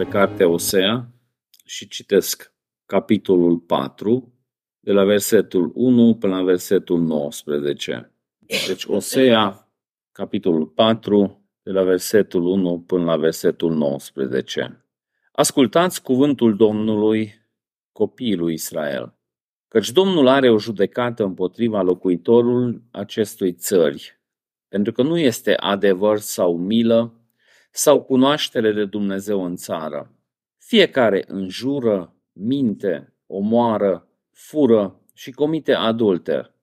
pe cartea Osea și citesc capitolul 4, de la versetul 1 până la versetul 19. Deci Osea, capitolul 4, de la versetul 1 până la versetul 19. Ascultați cuvântul Domnului, copiii lui Israel, căci Domnul are o judecată împotriva locuitorului acestui țări, pentru că nu este adevăr sau milă sau cunoaștere de Dumnezeu în țară. Fiecare înjură, minte, omoară, fură și comite adulter.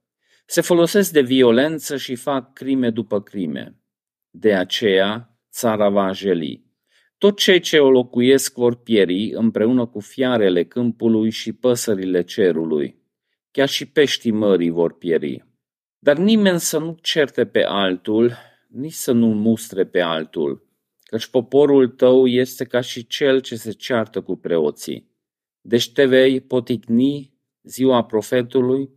Se folosesc de violență și fac crime după crime. De aceea țara va jeli. Tot cei ce o locuiesc vor pieri împreună cu fiarele câmpului și păsările cerului. Chiar și peștii mării vor pieri. Dar nimeni să nu certe pe altul, nici să nu mustre pe altul. Căci poporul tău este ca și cel ce se ceartă cu preoții. Deci te vei poticni, ziua profetului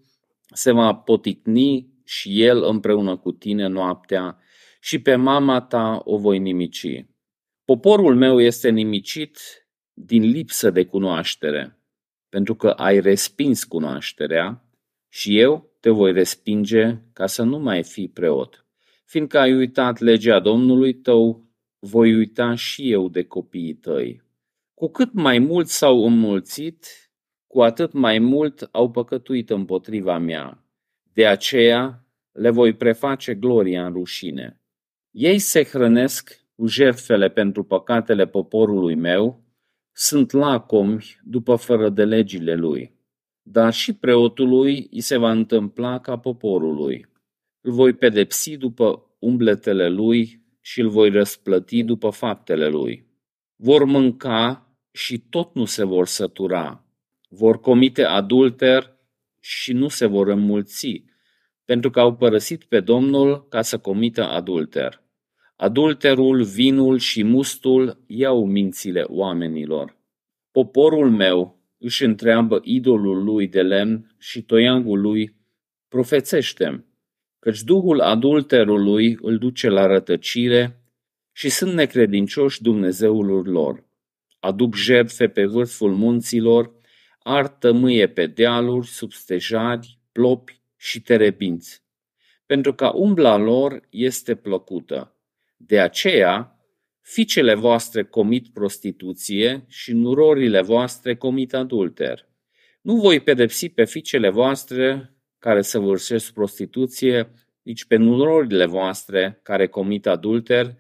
se va poticni și el împreună cu tine noaptea și pe mama ta o voi nimici. Poporul meu este nimicit din lipsă de cunoaștere, pentru că ai respins cunoașterea și eu te voi respinge ca să nu mai fii preot. Fiindcă ai uitat legea Domnului tău, voi uita și eu de copiii tăi. Cu cât mai mult s-au înmulțit, cu atât mai mult au păcătuit împotriva mea. De aceea le voi preface gloria în rușine. Ei se hrănesc cu jertfele pentru păcatele poporului meu, sunt lacomi după fără de legile lui. Dar și preotului îi se va întâmpla ca poporului. Îl voi pedepsi după umbletele lui și îl voi răsplăti după faptele lui. Vor mânca și tot nu se vor sătura. Vor comite adulter și nu se vor înmulți, pentru că au părăsit pe Domnul ca să comită adulter. Adulterul, vinul și mustul iau mințile oamenilor. Poporul meu își întreabă idolul lui de lemn și toiagul lui, profețește-mi. Căci duhul adulterului îl duce la rătăcire și sunt necredincioși Dumnezeului lor. Aduc jertfe pe vârful munților, ard tămâie pe dealuri, sub stejari, plopi și terebinți, pentru că umbla lor este plăcută. De aceea, fiicele voastre comit prostituție și nurorile voastre comit adulter. Nu voi pedepsi pe fiicele voastre care săvârșesc prostituție, nici pe nurorile voastre care comit adulter,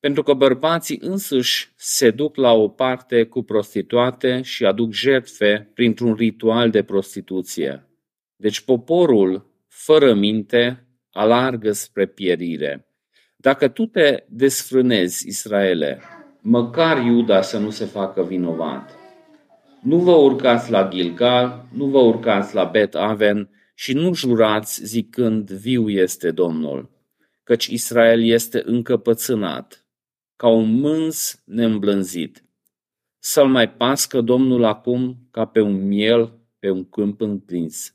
pentru că bărbații însuși se duc la o parte cu prostituate și aduc jertfe printr-un ritual de prostituție. Deci poporul, fără minte, alargă spre pierire. Dacă tu te desfrânezi, Israele, măcar Iuda să nu se facă vinovat. Nu vă urcați la Gilgal, nu vă urcați la Bet-Aven, și nu jurați zicând, viu este Domnul, căci Israel este încăpățânat, ca un mâns neîmblânzit. Să-l mai pască Domnul acum ca pe un miel pe un câmp întins.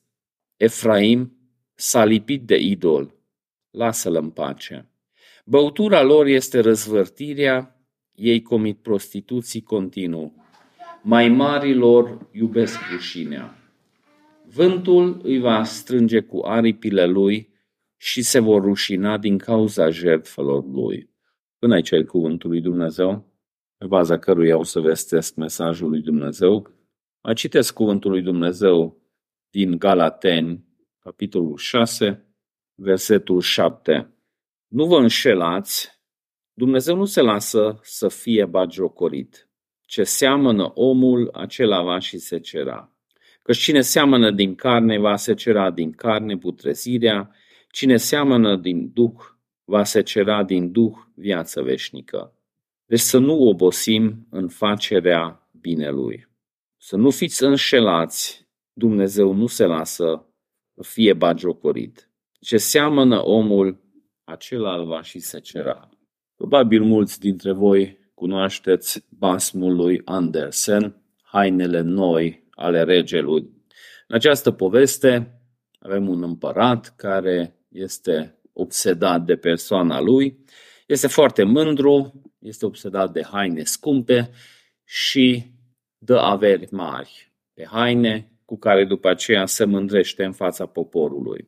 Efraim s-a lipit de idol, lasă-l în pace. Băutura lor este răzvârtirea, ei comit prostituții continuu. Mai marii lor iubesc rușinea. Vântul îi va strânge cu aripile lui și se vor rușina din cauza jertfelor lui. Până aici e cuvântul lui Dumnezeu, pe baza căruia o să vestesc mesajul lui Dumnezeu. Mai citesc cuvântul lui Dumnezeu din Galateni, capitolul 6, versetul 7. Nu vă înșelați, Dumnezeu nu se lasă să fie bagiocorit. Ce seamănă omul, acela va și secera. Căci cine seamănă din carne, va secera din carne putrezirea, cine seamănă din duh, va secera din duh viața veșnică. Deci să nu obosim în facerea binelui. Să nu fiți înșelați, Dumnezeu nu se lasă să fie bagiocorit. Ce seamănă omul, acela îl va și secera. Probabil mulți dintre voi cunoașteți basmul lui Andersen, Hainele noi ale regelui. În această poveste avem un împărat care este obsedat de persoana lui, este foarte mândru, este obsedat de haine scumpe și dă averi mari pe haine, cu care după aceea se mândrește în fața poporului.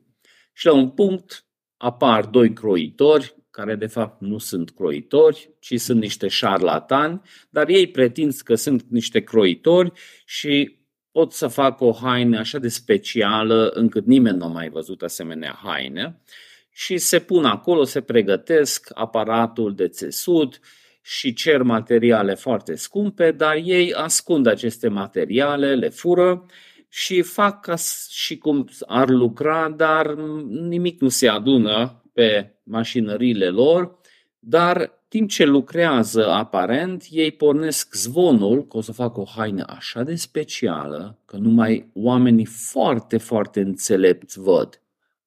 Și la un punct apar doi croitori, care de fapt nu sunt croitori, ci sunt niște șarlatani, dar ei pretind că sunt niște croitori și pot să facă o haină așa de specială încât nimeni nu a mai văzut asemenea haină. Și se pun acolo, se pregătesc aparatul de țesut și cer materiale foarte scumpe, dar ei ascund aceste materiale, le fură și fac ca și cum ar lucra, dar nimic nu se adună pe mașinările lor, dar timp ce lucrează aparent, ei pornesc zvonul că o să facă o haină așa de specială că numai oamenii foarte, foarte înțelepți văd.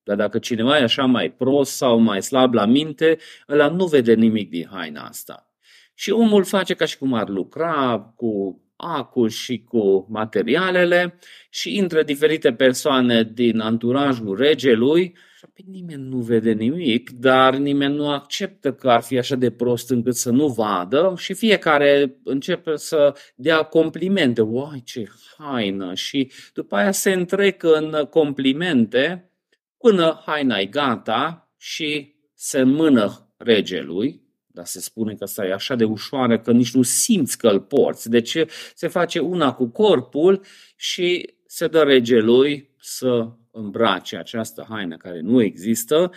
Dar dacă cineva e așa mai prost sau mai slab la minte, ăla nu vede nimic din haina asta. Și omul face ca și cum ar lucra cu acul și cu materialele și intră diferite persoane din anturajul regelui. Păi nimeni nu vede nimic, dar nimeni nu acceptă că ar fi așa de prost încât să nu vadă și fiecare începe să dea complimente. Uai, ce haină! Și după aia se întrec în complimente până haina e gata și se înmână regelui. Dar se spune că asta e așa de ușoară că nici nu simți că îl porți. Deci se face una cu corpul și se dă regelui să îmbrace această haină care nu există.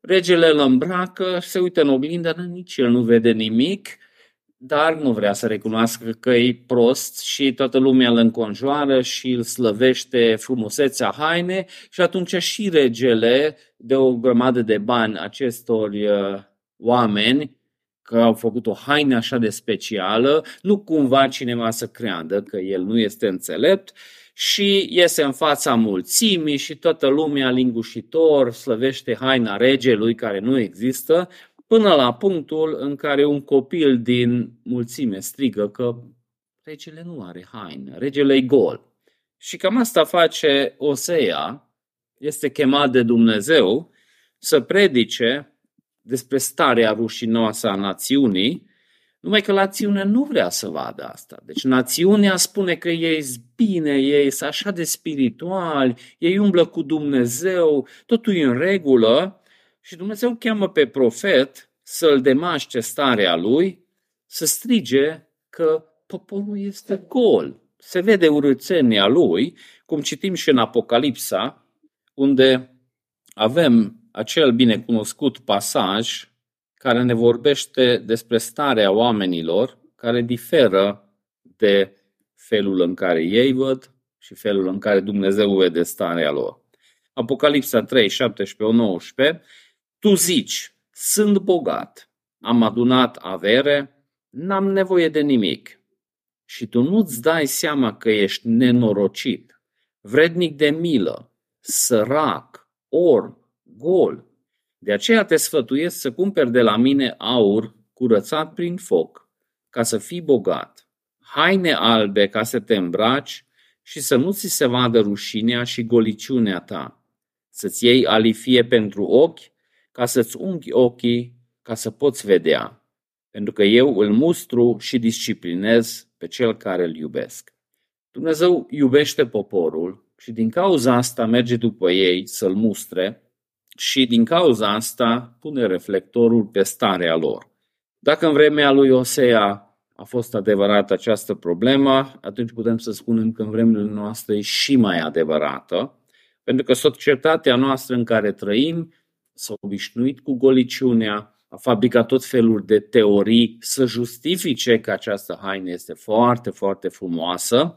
Regele îl îmbracă, se uită în oglindă, nici el nu vede nimic, dar nu vrea să recunoască că e prost și toată lumea îl înconjoară și îl slăvește frumusețea hainei și atunci și regele dă o grămadă de bani acestor oameni că au făcut o haină așa de specială, nu cumva cineva să creadă că el nu este înțelept și iese în fața mulțimii și toată lumea lingușitor slăvește haina regelui care nu există, până la punctul în care un copil din mulțime strigă că regele nu are haină, regele e gol. Și cam asta face Osea, este chemat de Dumnezeu să predice despre starea rușinoasă a națiunii, numai că națiunea nu vrea să vadă asta. Deci națiunea spune că ei sunt bine, ei sunt așa de spirituali, ei umblă cu Dumnezeu, totul e în regulă și Dumnezeu cheamă pe profet să-l demaște starea lui, să strige că poporul este gol. Se vede urâțenia lui, cum citim și în Apocalipsa, unde avem acel binecunoscut pasaj care ne vorbește despre starea oamenilor care diferă de felul în care ei văd și felul în care Dumnezeu vede starea lor. Apocalipsa 3, 17-19. Tu zici, sunt bogat, am adunat avere, n-am nevoie de nimic. Și tu nu-ți dai seama că ești nenorocit, vrednic de milă, sărac, orb, gol. De aceea te sfătuiesc să cumperi de la mine aur curățat prin foc, ca să fii bogat, haine albe ca să te îmbraci și să nu ți se vadă rușinea și goliciunea ta, să-ți iei alifie pentru ochi, ca să-ți unghi ochii, ca să poți vedea, pentru că eu îl mustru și disciplinez pe cel care îl iubesc. Dumnezeu iubește poporul și din cauza asta merge după ei să-l mustre, și din cauza asta pune reflectorul pe starea lor. Dacă în vremea lui Osea a fost adevărată această problemă, atunci putem să spunem că în vremea noastră e și mai adevărată, pentru că societatea noastră în care trăim s-a obișnuit cu goliciunea, a fabricat tot felul de teorii să justifice că această haină este foarte, foarte frumoasă.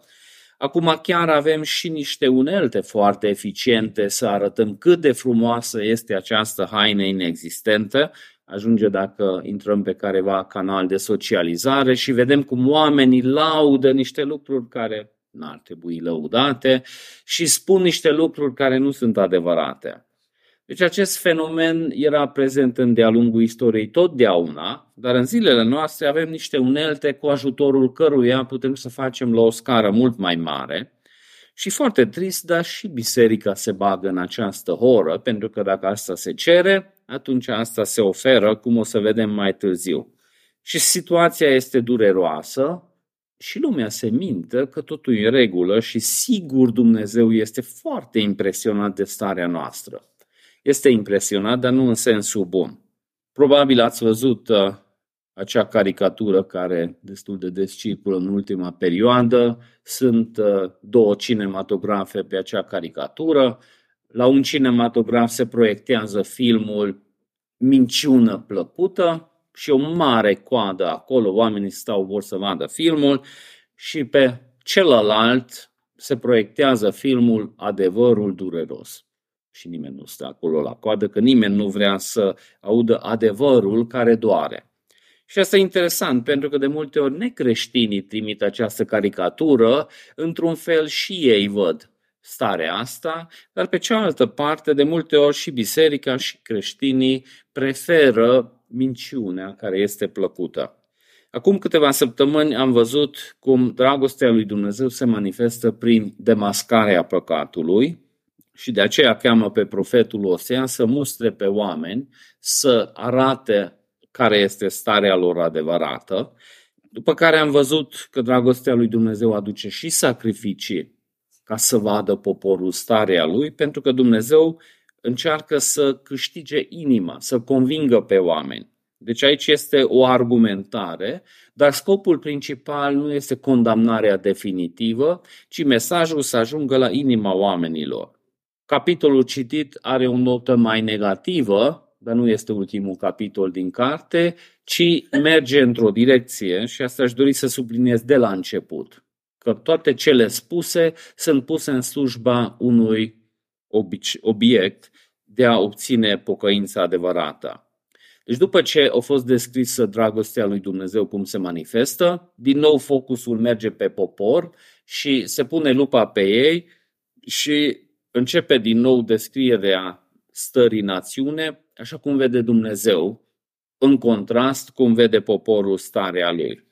Acum chiar avem și niște unelte foarte eficiente să arătăm cât de frumoasă este această haină inexistentă. Ajunge dacă intrăm pe careva canal de socializare și vedem cum oamenii laudă niște lucruri care n-ar trebui lăudate și spun niște lucruri care nu sunt adevărate. Deci acest fenomen era prezent în de-a lungul istoriei totdeauna, dar în zilele noastre avem niște unelte cu ajutorul căruia putem să facem la o scară mult mai mare. Și foarte trist, dar și biserica se bagă în această horă, pentru că dacă asta se cere, atunci asta se oferă, cum o să vedem mai târziu. Și situația este dureroasă, și lumea se mintă că totul e în regulă și sigur Dumnezeu este foarte impresionat de starea noastră. Este impresionat, dar nu în sensul bun. Probabil ați văzut acea caricatură care destul de des circulă în ultima perioadă. Sunt două cinematografe pe acea caricatură. La un cinematograf se proiectează filmul Minciună plăcută și o mare coadă acolo, oamenii stau, vor să vadă filmul, și pe celălalt se proiectează filmul Adevărul dureros. Și nimeni nu stă acolo la coadă, că nimeni nu vrea să audă adevărul care doare. Și asta e interesant, pentru că de multe ori necreștinii trimit această caricatură, într-un fel și ei văd starea asta, dar pe cealaltă parte, de multe ori și biserica și creștinii preferă minciunea care este plăcută. Acum câteva săptămâni am văzut cum dragostea lui Dumnezeu se manifestă prin demascarea păcatului, și de aceea cheamă pe profetul Osea să mustre pe oameni, să arate care este starea lor adevărată. După care am văzut că dragostea lui Dumnezeu aduce și sacrificii ca să vadă poporul starea lui, pentru că Dumnezeu încearcă să câștige inima, să convingă pe oameni. Deci aici este o argumentare, dar scopul principal nu este condamnarea definitivă, ci mesajul să ajungă la inima oamenilor. Capitolul citit are o notă mai negativă, dar nu este ultimul capitol din carte, ci merge într-o direcție, și asta aș dori să subliniez de la început, că toate cele spuse sunt puse în slujba unui obiect de a obține pocăința adevărată. Deci după ce a fost descrisă dragostea lui Dumnezeu cum se manifestă, din nou focusul merge pe popor și se pune lupa pe ei și începe din nou descrierea stării națiune, așa cum vede Dumnezeu, în contrast cum vede poporul starea lui.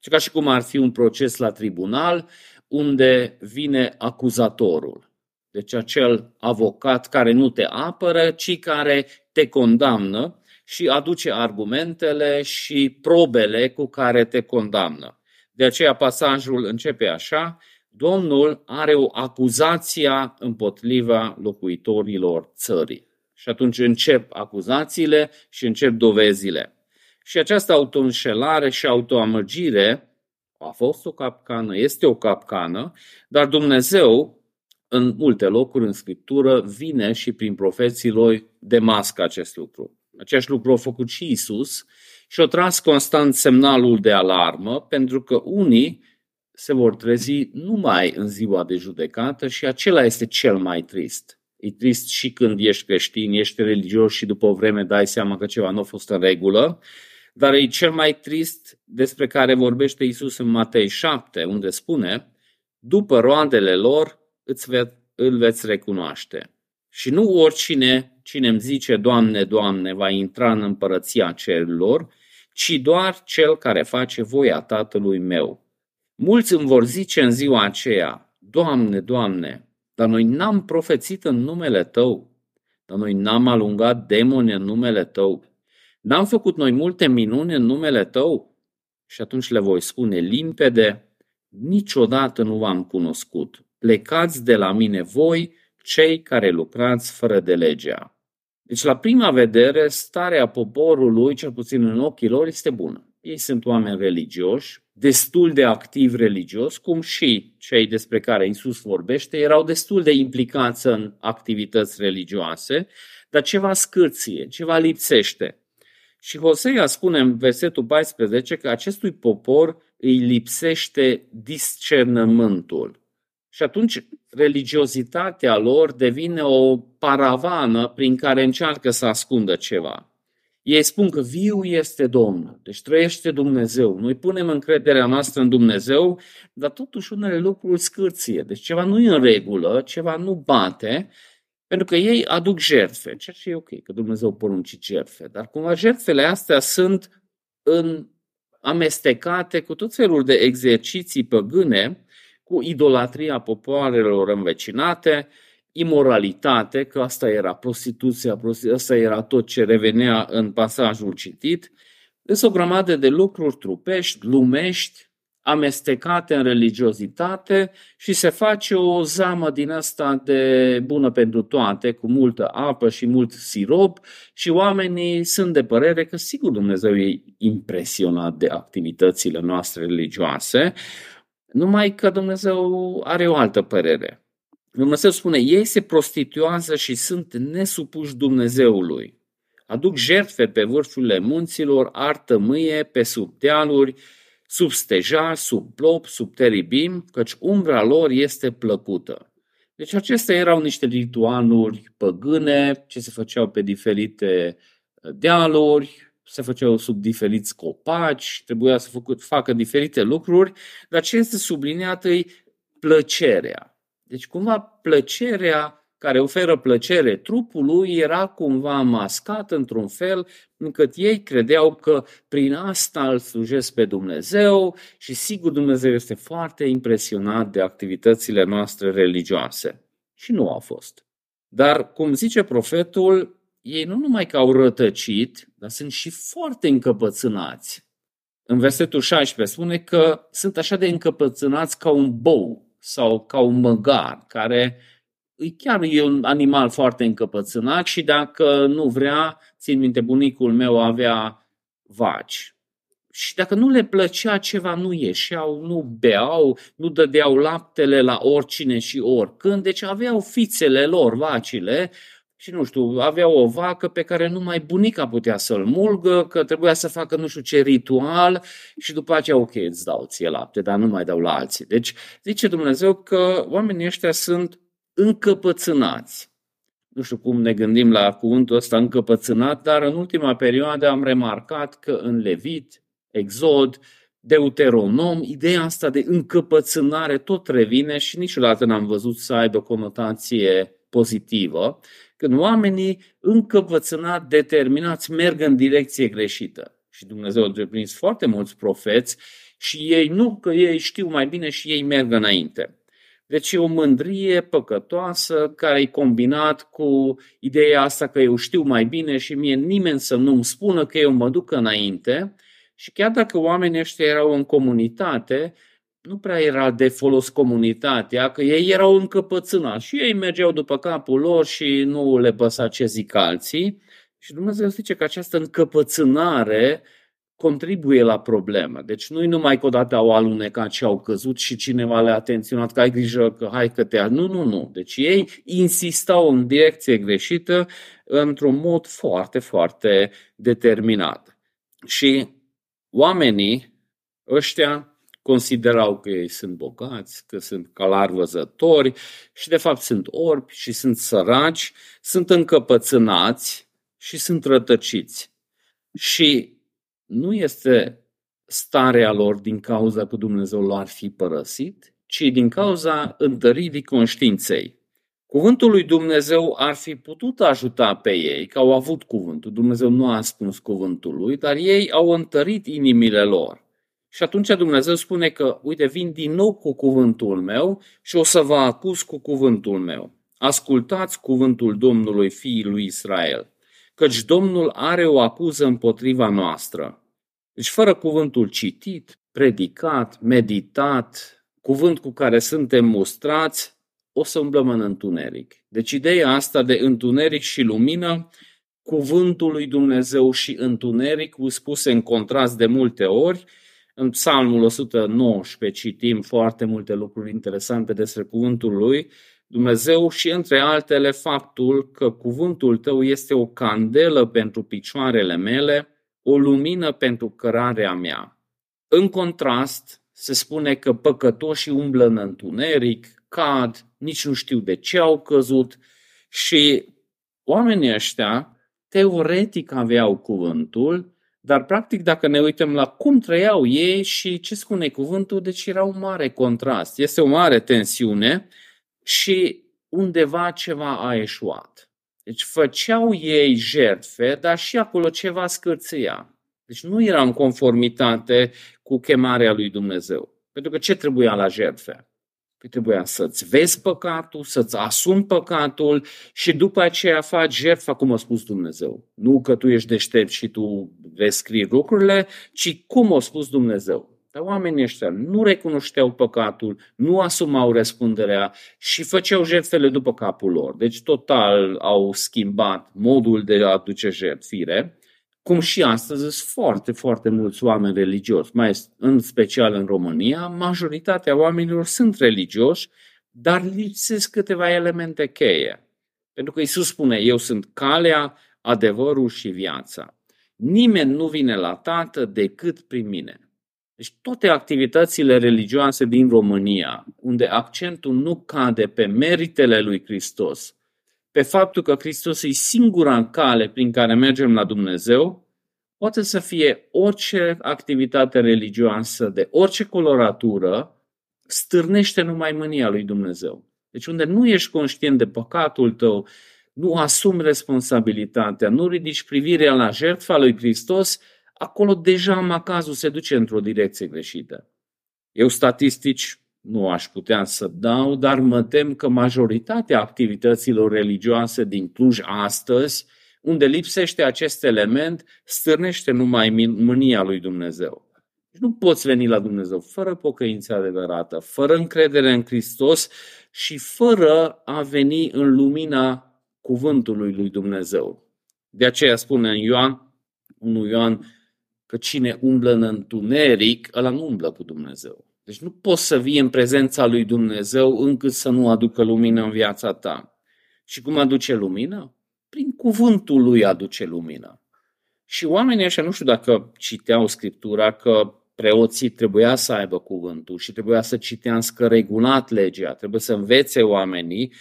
Ca și cum ar fi un proces la tribunal unde vine acuzatorul. Deci acel avocat care nu te apără, ci care te condamnă și aduce argumentele și probele cu care te condamnă. De aceea pasajul începe așa: Domnul are o acuzație împotriva locuitorilor țării. Și atunci încep acuzațiile și încep dovezile. Și această autoînșelare și autoamăgire a fost o capcană, este o capcană, dar Dumnezeu în multe locuri în Scriptură vine și prin profeții lui demască acest lucru. Acest lucru a făcut și Iisus și a tras constant semnalul de alarmă, pentru că unii se vor trezi numai în ziua de judecată și acela este cel mai trist. E trist și când ești creștin, ești religios și după o vreme dai seama că ceva nu a fost în regulă, dar e cel mai trist despre care vorbește Iisus în Matei 7, unde spune: după roadele lor îl veți recunoaște. Și nu oricine, cine îmi zice Doamne, Doamne, va intra în împărăția cerurilor, ci doar cel care face voia Tatălui meu. Mulți îmi vor zice în ziua aceea: Doamne, Doamne, dar noi n-am profețit în numele Tău, dar noi n-am alungat demoni în numele Tău, n-am făcut noi multe minuni în numele Tău. Și atunci le voi spune limpede: niciodată nu v-am cunoscut, plecați de la mine voi, cei care lucrați fără de legea. Deci la prima vedere, starea poporului, cel puțin în ochii lor, este bună. Ei sunt oameni religioși, destul de activ religios, cum și cei despre care Iisus vorbește erau destul de implicați în activități religioase, dar ceva scârție, ceva lipsește. Și Osea spune în versetul 14 că acestui popor îi lipsește discernământul. Și atunci religiozitatea lor devine o paravană prin care încearcă să ascundă ceva. Ei spun că viu este Domnul, deci trăiește Dumnezeu. Noi punem încrederea noastră în Dumnezeu, dar totuși unele lucruri scârție. Deci ceva nu e în regulă, ceva nu bate, pentru că ei aduc jertfe. Ceea ce e ok, că Dumnezeu porunci jertfe. Dar cumva jertfele astea sunt amestecate cu tot felul de exerciții păgâne, cu idolatria popoarelor învecinate, imoralitate, că asta era prostituția, asta era tot ce revenea în pasajul citit, sunt o grămadă de lucruri trupești, lumești, amestecate în religiozitate și se face o zamă din asta de bună pentru toate, cu multă apă și mult sirop, și oamenii sunt de părere că sigur Dumnezeu e impresionat de activitățile noastre religioase, numai că Dumnezeu are o altă părere. Dumnezeu spune, ei se prostituează și sunt nesupuși Dumnezeului. Aduc jertfe pe vârfurile munților, ard tămâie, pe sub dealuri, sub stejar, sub plop, sub teribim, căci umbra lor este plăcută. Deci acestea erau niște ritualuri păgâne, ce se făceau pe diferite dealuri, se făceau sub diferiți copaci, trebuia să facă diferite lucruri, dar ce este subliniat e plăcerea. Deci cumva plăcerea care oferă plăcere trupului era cumva mascat într-un fel încât ei credeau că prin asta îl slujesc pe Dumnezeu și sigur Dumnezeu este foarte impresionat de activitățile noastre religioase. Și nu au fost. Dar, cum zice profetul, ei nu numai că au rătăcit, dar sunt și foarte încăpățânați. În versetul 16 spune că sunt așa de încăpățânați ca un bou sau ca un măgar, care chiar e un animal foarte încăpățânat și dacă nu vrea, țin minte, bunicul meu avea vaci. Și dacă nu le plăcea ceva, nu ieșeau, nu beau, nu dădeau laptele la oricine și oricând, deci aveau fițele lor, vacile, și nu știu, aveau o vacă pe care numai bunica putea să-l mulgă, că trebuia să facă nu știu ce ritual și după aceea, ok, îți dau ție lapte, dar nu mai dau la alții. Deci zice Dumnezeu că oamenii ăștia sunt încăpățânați. Nu știu cum ne gândim la cuvântul ăsta încăpățânat, dar în ultima perioadă am remarcat că în Levit, Exod, Deuteronom, ideea asta de încăpățânare tot revine și niciodată n-am văzut să aibă o conotație pozitivă, când oamenii încăpățânați, determinați, merg în direcție greșită. Și Dumnezeu a trimis foarte mulți profeți și ei nu, că ei știu mai bine și ei merg înainte. Deci e o mândrie păcătoasă care e combinat cu ideea asta că eu știu mai bine și mie nimeni să nu-mi spună că eu mă duc înainte. Și chiar dacă oamenii ăștia erau în comunitate, nu prea era de folos comunitatea, că ei erau încăpățânați și ei mergeau după capul lor și nu le păsa ce zic alții. Și Dumnezeu zice că această încăpățânare contribuie la problemă. Deci nu-i numai că odată au alunecat și au căzut și cineva le-a atenționat că ai grijă, că hai că te... Nu. Deci ei insistau în direcție greșită într-un mod foarte, foarte determinat. Și oamenii ăștia considerau că ei sunt bogați, că sunt calari văzători și de fapt sunt orbi și sunt săraci, sunt încăpățânați și sunt rătăciți. Și nu este starea lor din cauza că Dumnezeu l-ar fi părăsit, ci din cauza întăririi conștiinței. Cuvântul lui Dumnezeu ar fi putut ajuta pe ei, că au avut cuvântul. Dumnezeu nu a ascuns cuvântul lui, dar ei au întărit inimile lor. Și atunci Dumnezeu spune că, uite, vin din nou cu cuvântul meu și o să vă acuz cu cuvântul meu. Ascultați cuvântul Domnului, fiii lui Israel, căci Domnul are o acuză împotriva noastră. Deci fără cuvântul citit, predicat, meditat, cuvânt cu care suntem mustrați, o să umblăm în întuneric. Deci ideea asta de întuneric și lumină, cuvântul lui Dumnezeu și întunericul spuse în contrast de multe ori. În Psalmul 119 citim foarte multe lucruri interesante despre cuvântul lui Dumnezeu și între altele faptul că cuvântul tău este o candelă pentru picioarele mele, o lumină pentru cărarea mea. În contrast, se spune că păcătoșii umblă în întuneric, cad, nici nu știu de ce au căzut și oamenii ăștia teoretic aveau cuvântul, dar practic dacă ne uităm la cum trăiau ei și ce spune cuvântul, deci era un mare contrast, este o mare tensiune. Și undeva ceva a eșuat. Deci făceau ei jertfe, dar și acolo ceva scârțâia. Deci nu era în conformitate cu chemarea lui Dumnezeu. Pentru că ce trebuia la jertfe? Păi trebuia să-ți vezi păcatul, să-ți asumi păcatul și după aceea faci jertfa cum a spus Dumnezeu. Nu că tu ești deștept și tu vei scrie lucrurile, ci cum a spus Dumnezeu. Dar oamenii ăștia nu recunoșteau păcatul, nu asumau răspunderea și făceau jertfele după capul lor. Deci total au schimbat modul de a aduce jertfire. Cum și astăzi sunt foarte, foarte mulți oameni religioși, mai în special în România, majoritatea oamenilor sunt religioși, dar lipsesc câteva elemente cheie. Pentru că Iisus spune, eu sunt calea, adevărul și viața. Nimeni nu vine la Tată decât prin mine. Deci toate activitățile religioase din România, unde accentul nu cade pe meritele lui Hristos, pe faptul că Hristos e singura cale prin care mergem la Dumnezeu, poate să fie orice activitate religioasă de orice coloratură, stârnește numai mânia lui Dumnezeu. Deci unde nu ești conștient de păcatul tău, nu asumi responsabilitatea, nu ridici privirea la jertfa lui Hristos, acolo deja macazul se duce într-o direcție greșită. Eu statistici nu aș putea să dau, dar mă tem că majoritatea activităților religioase din Cluj astăzi, unde lipsește acest element, stârnește numai mânia lui Dumnezeu. Nu poți veni la Dumnezeu fără pocăință adevărată, fără încredere în Hristos și fără a veni în lumina cuvântului lui Dumnezeu. De aceea spune în Ioan, 1 Ioan, că cine umblă în întuneric, ăla nu umblă cu Dumnezeu. Deci nu poți să vii în prezența lui Dumnezeu încât să nu aducă lumină în viața ta. Și cum aduce lumină? Prin cuvântul lui aduce lumină. Și oamenii ăștia, nu știu dacă citeau Scriptura, că preoții trebuia să aibă cuvântul și trebuia să citească regulat legea, trebuie să învețe oamenii.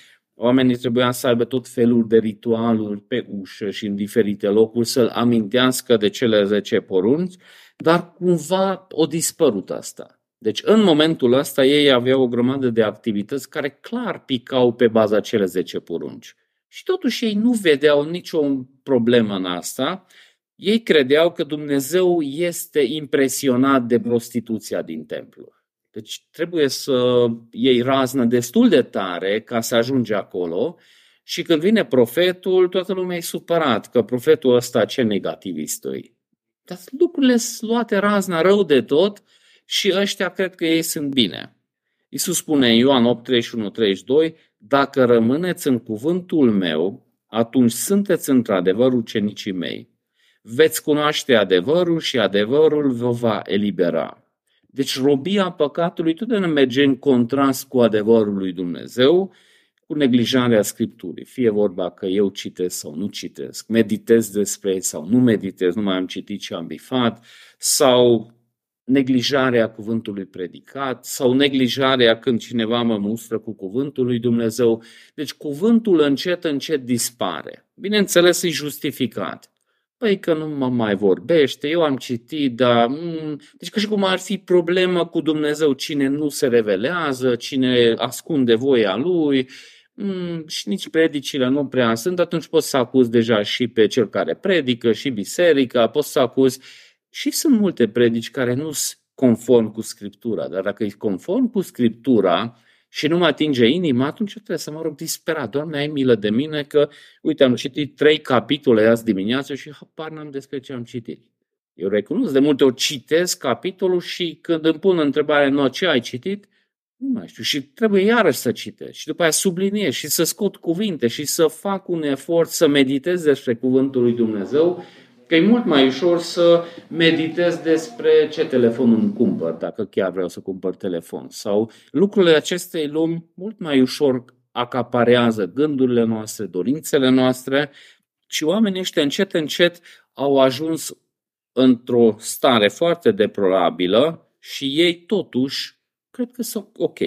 Oamenii trebuia să aibă tot felul de ritualuri pe ușă și în diferite locuri, să-l amintească de cele 10 porunci, dar cumva o dispărut asta. Deci în momentul ăsta ei aveau o grămadă de activități care clar picau pe baza cele 10 porunci. Și totuși ei nu vedeau nicio problemă în asta. Ei credeau că Dumnezeu este impresionat de prostituția din templu. Deci trebuie să iei raznă destul de tare ca să ajungi acolo și când vine profetul, toată lumea e supărat că profetul ăsta ce negativist e. Dar lucrurile sunt luate razna rău de tot și ăștia cred că ei sunt bine. Iisus spune în Ioan 8:31-32, dacă rămâneți în cuvântul meu, atunci sunteți într-adevăr ucenicii mei. Veți cunoaște adevărul și adevărul vă va elibera. Deci robia păcatului totdeauna merge în contrast cu adevărul lui Dumnezeu, cu neglijarea Scripturii. Fie vorba că eu citesc sau nu citesc, meditez despre ei sau nu meditez, nu mai am citit și am bifat, sau neglijarea cuvântului predicat sau neglijarea când cineva mă mustră cu cuvântul lui Dumnezeu. Deci cuvântul încet, încet dispare. Bineînțeles, e justificat. Păi că nu mă mai vorbește, eu am citit, dar... Deci ca și cum ar fi problemă cu Dumnezeu, cine nu se revelează, cine ascunde voia lui și nici predicile nu prea sunt, atunci poți să acuzi deja și pe cel care predică și biserica, poți să acuzi. Și sunt multe predici care nu sunt conform cu Scriptura, dar dacă e conform cu Scriptura și nu mă atinge inima, atunci trebuie să mă rog disperat. Doamne, ai milă de mine că, uite, am citit 3 capitole azi dimineață și habar n-am despre ce am citit. Eu recunosc, de multe ori citesc capitolul și când îmi pun întrebarea, nu, ce ai citit? Nu mai știu. Și trebuie iarăși să citesc și după aia subliniez și să scot cuvinte și să fac un efort să meditez despre cuvântul lui Dumnezeu, că e mult mai ușor să meditez despre ce telefon îmi cumpăr, dacă chiar vreau să cumpăr telefon. Sau lucrurile acestei lumi mult mai ușor acaparează gândurile noastre, dorințele noastre și oamenii ăștia încet, încet au ajuns într-o stare foarte deplorabilă și ei totuși cred că sunt ok.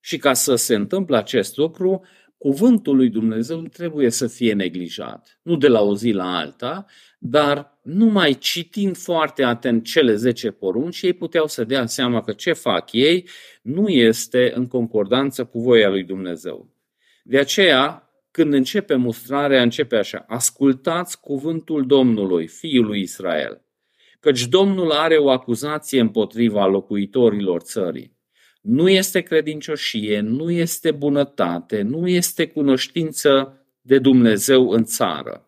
Și ca să se întâmple acest lucru, cuvântul lui Dumnezeu trebuie să fie neglijat, nu de la o zi la alta, dar numai citind foarte atent cele 10 porunci, ei puteau să dea seama că ce fac ei nu este în concordanță cu voia lui Dumnezeu. De aceea, când începe mustrarea, începe așa: ascultați cuvântul Domnului, Fiului Israel, căci Domnul are o acuzație împotriva locuitorilor țării. Nu este credincioșie, nu este bunătate, nu este cunoștință de Dumnezeu în țară.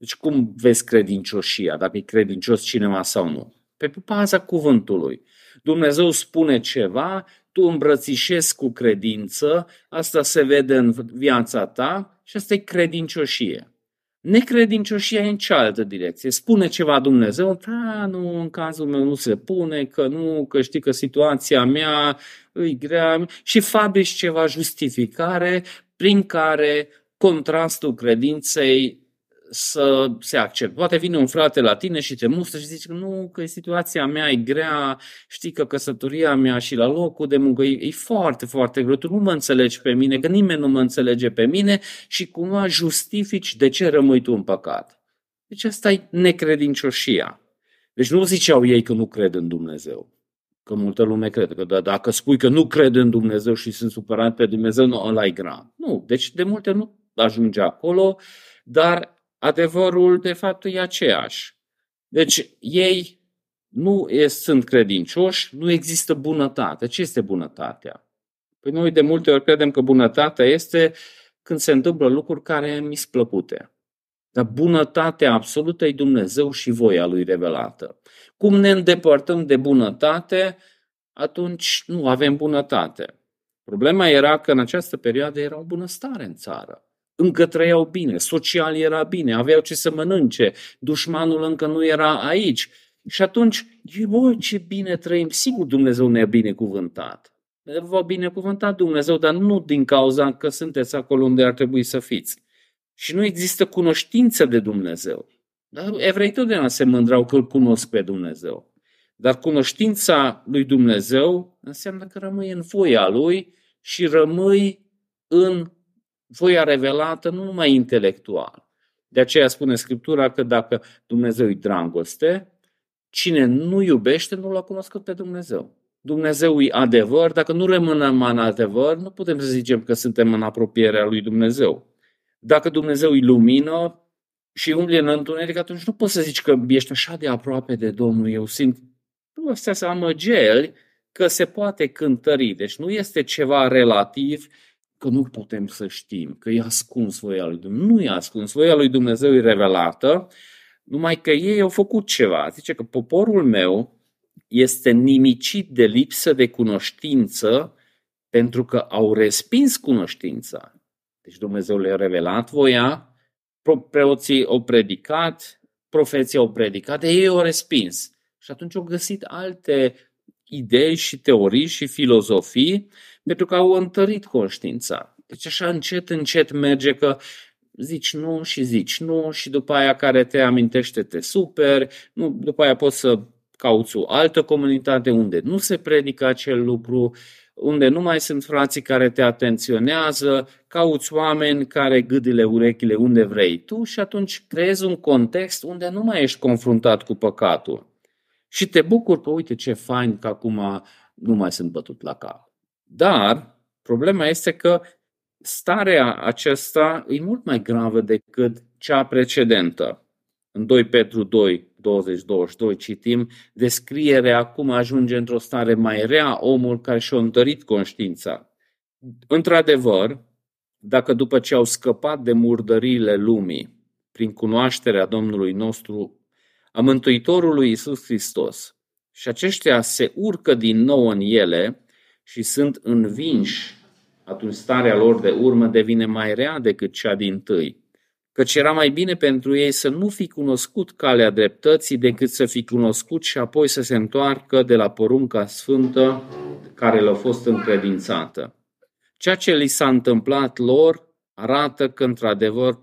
Deci cum vezi credincioșia, dacă e credincios cineva sau nu? pe baza cuvântului. Dumnezeu spune ceva, tu îmbrățișezi cu credință, asta se vede în viața ta și asta e credincioșie. Necredincioșia e în cealaltă direcție. Spune ceva Dumnezeu, da, nu, în cazul meu nu se pune, că nu, că știi că situația mea e grea și fabrici ceva justificare prin care contrastul credinței să se accepte. Poate vine un frate la tine și te mustră și zice nu, că situația mea e grea, știi că căsătoria mea și la locul de muncă e foarte, foarte greu, tu nu mă înțelegi pe mine, că nimeni nu mă înțelege pe mine și cumva justifici de ce rămâi tu în păcat. Deci asta e necredincioșia. Deci nu ziceau ei că nu cred în Dumnezeu, că multă lume crede, că dacă spui că nu cred în Dumnezeu și sunt supărat pe Dumnezeu, nu, ăla-i grav. Nu, deci de multe nu ajunge acolo, dar adevărul, de fapt, e aceeași. Deci, ei nu sunt credincioși, nu există bunătate. Ce este bunătatea? Păi noi de multe ori credem că bunătatea este când se întâmplă lucruri care mi-s plăcute. Dar bunătatea absolută e Dumnezeu și voia Lui revelată. Cum ne îndepărtăm de bunătate, atunci nu avem bunătate. Problema era că în această perioadă era o bunăstare în țară. Încă trăiau bine, social era bine, aveau ce să mănânce, dușmanul încă nu era aici. Și atunci, bă, ce bine trăim, sigur Dumnezeu ne-a binecuvântat. V-a binecuvântat Dumnezeu, dar nu din cauza că sunteți acolo unde ar trebui să fiți. Și nu există cunoștință de Dumnezeu. Dar evrei totdeauna se mândrau că îl cunosc pe Dumnezeu. Dar cunoștința lui Dumnezeu înseamnă că rămâi în voia Lui și rămâi în voia revelată, nu numai intelectual. De aceea spune Scriptura că dacă Dumnezeu e dragoste, cine nu iubește nu L-a cunoscut pe Dumnezeu. Dumnezeu e adevăr, dacă nu rămânem în adevăr, nu putem să zicem că suntem în apropierea lui Dumnezeu. Dacă Dumnezeu e lumină și umbli în întuneric, atunci nu poți să zici că ești așa de aproape de Domnul, eu simt. Nu, astea sunt amăgeli că se poate cântări, deci nu este ceva relativ, că nu putem să știm, că e ascuns voia lui Dumnezeu. Nu e ascuns, voia lui Dumnezeu e revelată, numai că ei au făcut ceva. Zice că poporul meu este nimicit de lipsă de cunoștință pentru că au respins cunoștința. Deci Dumnezeu le-a revelat voia, preoții au predicat, profeții au predicat, ei au respins. Și atunci au găsit alte idei și teorii și filozofii, pentru că au întărit conștiința. Deci așa încet, încet merge că zici nu și zici nu și după aia care te amintește te superi, nu, după aia poți să cauți o altă comunitate unde nu se predică acel lucru, unde nu mai sunt frații care te atenționează, cauți oameni care gâdile urechile unde vrei tu și atunci creezi un context unde nu mai ești confruntat cu păcatul. Și te bucur că uite ce fain că acum nu mai sunt bătut la cap. Dar problema este că starea aceasta e mult mai gravă decât cea precedentă. În 2 Petru 2, 20-22 citim, descrierea cum ajunge într-o stare mai rea omul care și-a întărit conștiința. Într-adevăr, dacă după ce au scăpat de murdările lumii, prin cunoașterea Domnului nostru, a Mântuitorului Iisus Hristos, și aceștia se urcă din nou în ele, și sunt învinși, atunci starea lor de urmă devine mai rea decât cea dintâi. Căci era mai bine pentru ei să nu fi cunoscut calea dreptății decât să fi cunoscut și apoi să se întoarcă de la porunca sfântă care le-a fost încredințată. Ceea ce li s-a întâmplat lor arată că într-adevăr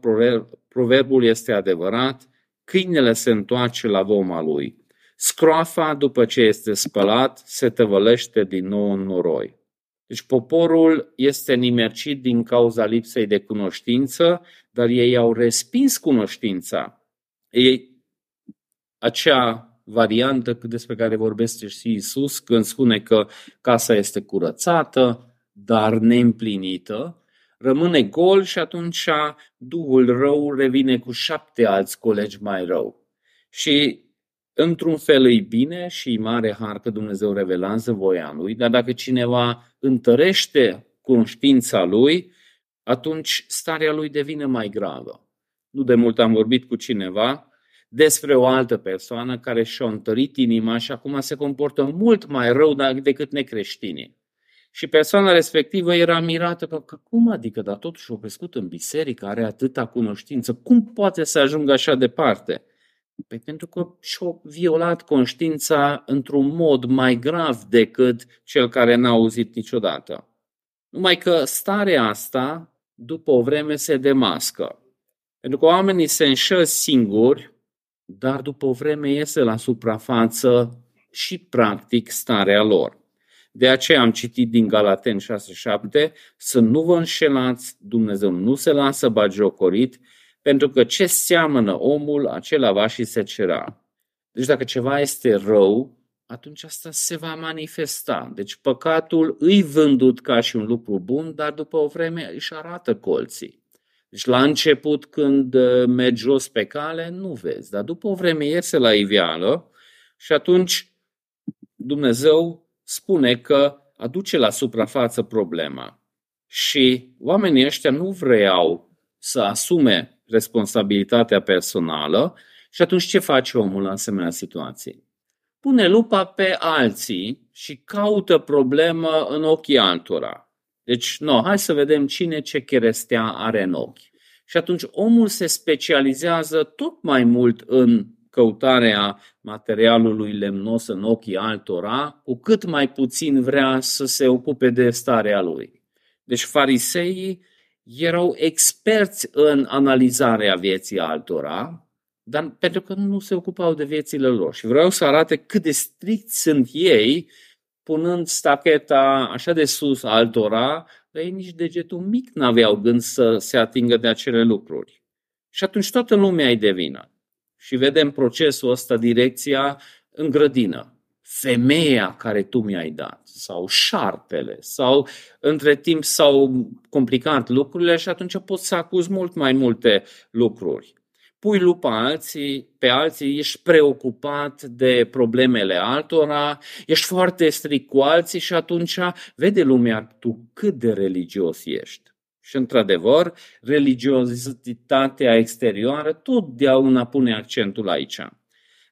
proverbul este adevărat, câinele se întoarce la voma lui. Scroafa, după ce este spălat, se tăvălește din nou în noroi. Deci poporul este nimercit din cauza lipsei de cunoștință, dar ei au respins cunoștința. Ei, acea variantă despre care vorbește și Iisus când spune că casa este curățată, dar neîmplinită, rămâne gol și atunci duhul rău revine cu 7 alți colegi mai rău. Și într-un fel e bine și mare har că Dumnezeu revelează voia Lui, dar dacă cineva întărește conștiința lui, atunci starea lui devine mai gravă. Nu de mult am vorbit cu cineva despre o altă persoană care și-a întărit inima și acum se comportă mult mai rău decât necreștinii. Și persoana respectivă era mirată că cum adică, dar totuși a crescut în biserică, are atâta cunoștință, cum poate să ajungă așa departe? Păi pentru că și-a violat conștiința într-un mod mai grav decât cel care n-a auzit niciodată. Numai că starea asta, după o vreme, se demască. Pentru că oamenii se înșelă singuri, dar după o vreme iese la suprafață și practic starea lor. De aceea am citit din Galateni 6:7, să nu vă înșelați, Dumnezeu nu se lasă bagiocorit, pentru că ce seamănă omul, acela va și secera. Deci dacă ceva este rău, atunci asta se va manifesta. Deci păcatul îi vândut ca și un lucru bun, dar după o vreme își arată colții. Deci la început, când mergi jos pe cale, nu vezi, dar după o vreme iese la iveală și atunci Dumnezeu spune că aduce la suprafață problema. Și oamenii ăștia nu vreau să asume responsabilitatea personală și atunci ce face omul în asemenea situații? Pune lupa pe alții și caută problemă în ochii altora. Deci, hai să vedem cine ce cherestea are în ochi. Și atunci omul se specializează tot mai mult în căutarea materialului lemnos în ochii altora, cu cât mai puțin vrea să se ocupe de starea lui. Deci fariseii erau experți în analizarea vieții altora, dar pentru că nu se ocupau de viețile lor. Și vreau să arate cât de stricți sunt ei, punând stacheta așa de sus altora, că ei nici degetul mic n-aveau gând să se atingă de acele lucruri. Și atunci toată lumea îi devină. Și vedem procesul ăsta, direcția în grădină. Femeia care tu mi-ai dat, sau șarpele, sau între timp s-au complicat lucrurile și atunci poți să acuzi mult mai multe lucruri. Pui lupa pe alții, ești preocupat de problemele altora, ești foarte strict cu alții și atunci vede lumea tu cât de religios ești. Și într-adevăr, religiozitatea exterioară totdeauna pune accentul aici.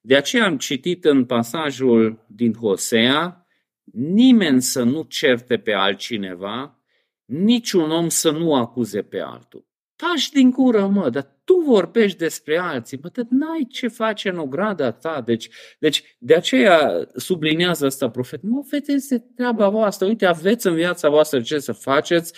De aceea am citit în pasajul din Hosea, nimeni să nu certe pe altcineva, niciun om să nu acuze pe altul. Taci din gură, dar tu vorbești despre alții, dar n-ai ce face în ograda ta. Deci de aceea sublinează asta profetul. Vedeți treaba voastră, uite, aveți în viața voastră ce să faceți,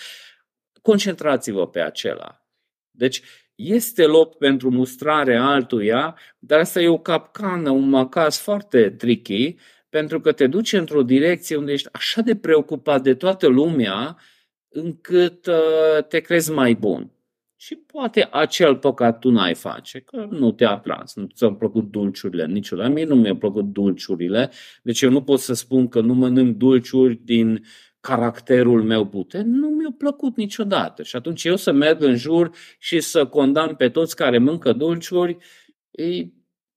concentrați-vă pe acela. Deci este loc pentru mustrarea altuia, dar asta e o capcană, un macaz foarte tricky, pentru că te duci într-o direcție unde ești așa de preocupat de toată lumea, încât te crezi mai bun. Și poate acel păcat tu n-ai face, că nu te-a atras, nu ți-au plăcut dulciurile, niciodată. Mie nu mi-au plăcut dulciurile, deci eu nu pot să spun că nu mănânc dulciuri din caracterul meu puter, nu mi-a plăcut niciodată. Și atunci eu să merg în jur și să condamn pe toți care mâncă dulciuri,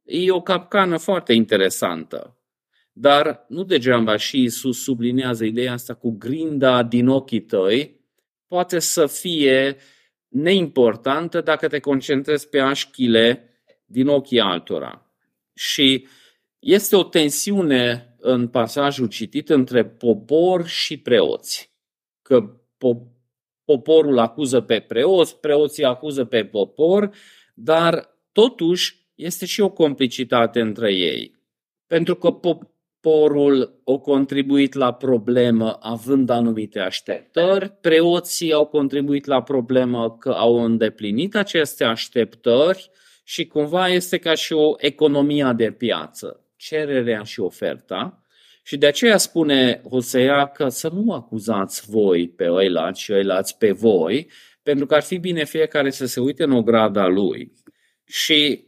e o capcană foarte interesantă. Dar nu degeaba și Iisus sublinează ideea asta cu grinda din ochii tăi, poate să fie neimportantă dacă te concentrezi pe așchile din ochii altora. Și este o tensiune în pasajul citit între popor și preoți. Că poporul acuză pe preoți, preoții acuză pe popor, dar totuși este și o complicitate între ei. Pentru că poporul a contribuit la problemă având anumite așteptări, preoții au contribuit la problemă că au îndeplinit aceste așteptări și cumva este ca și o economie de piață. Cererea și oferta, și de aceea spune Hosea că să nu acuzați voi pe ăilalți și ăilalți pe voi, pentru că ar fi bine fiecare să se uite în ograda lui. Și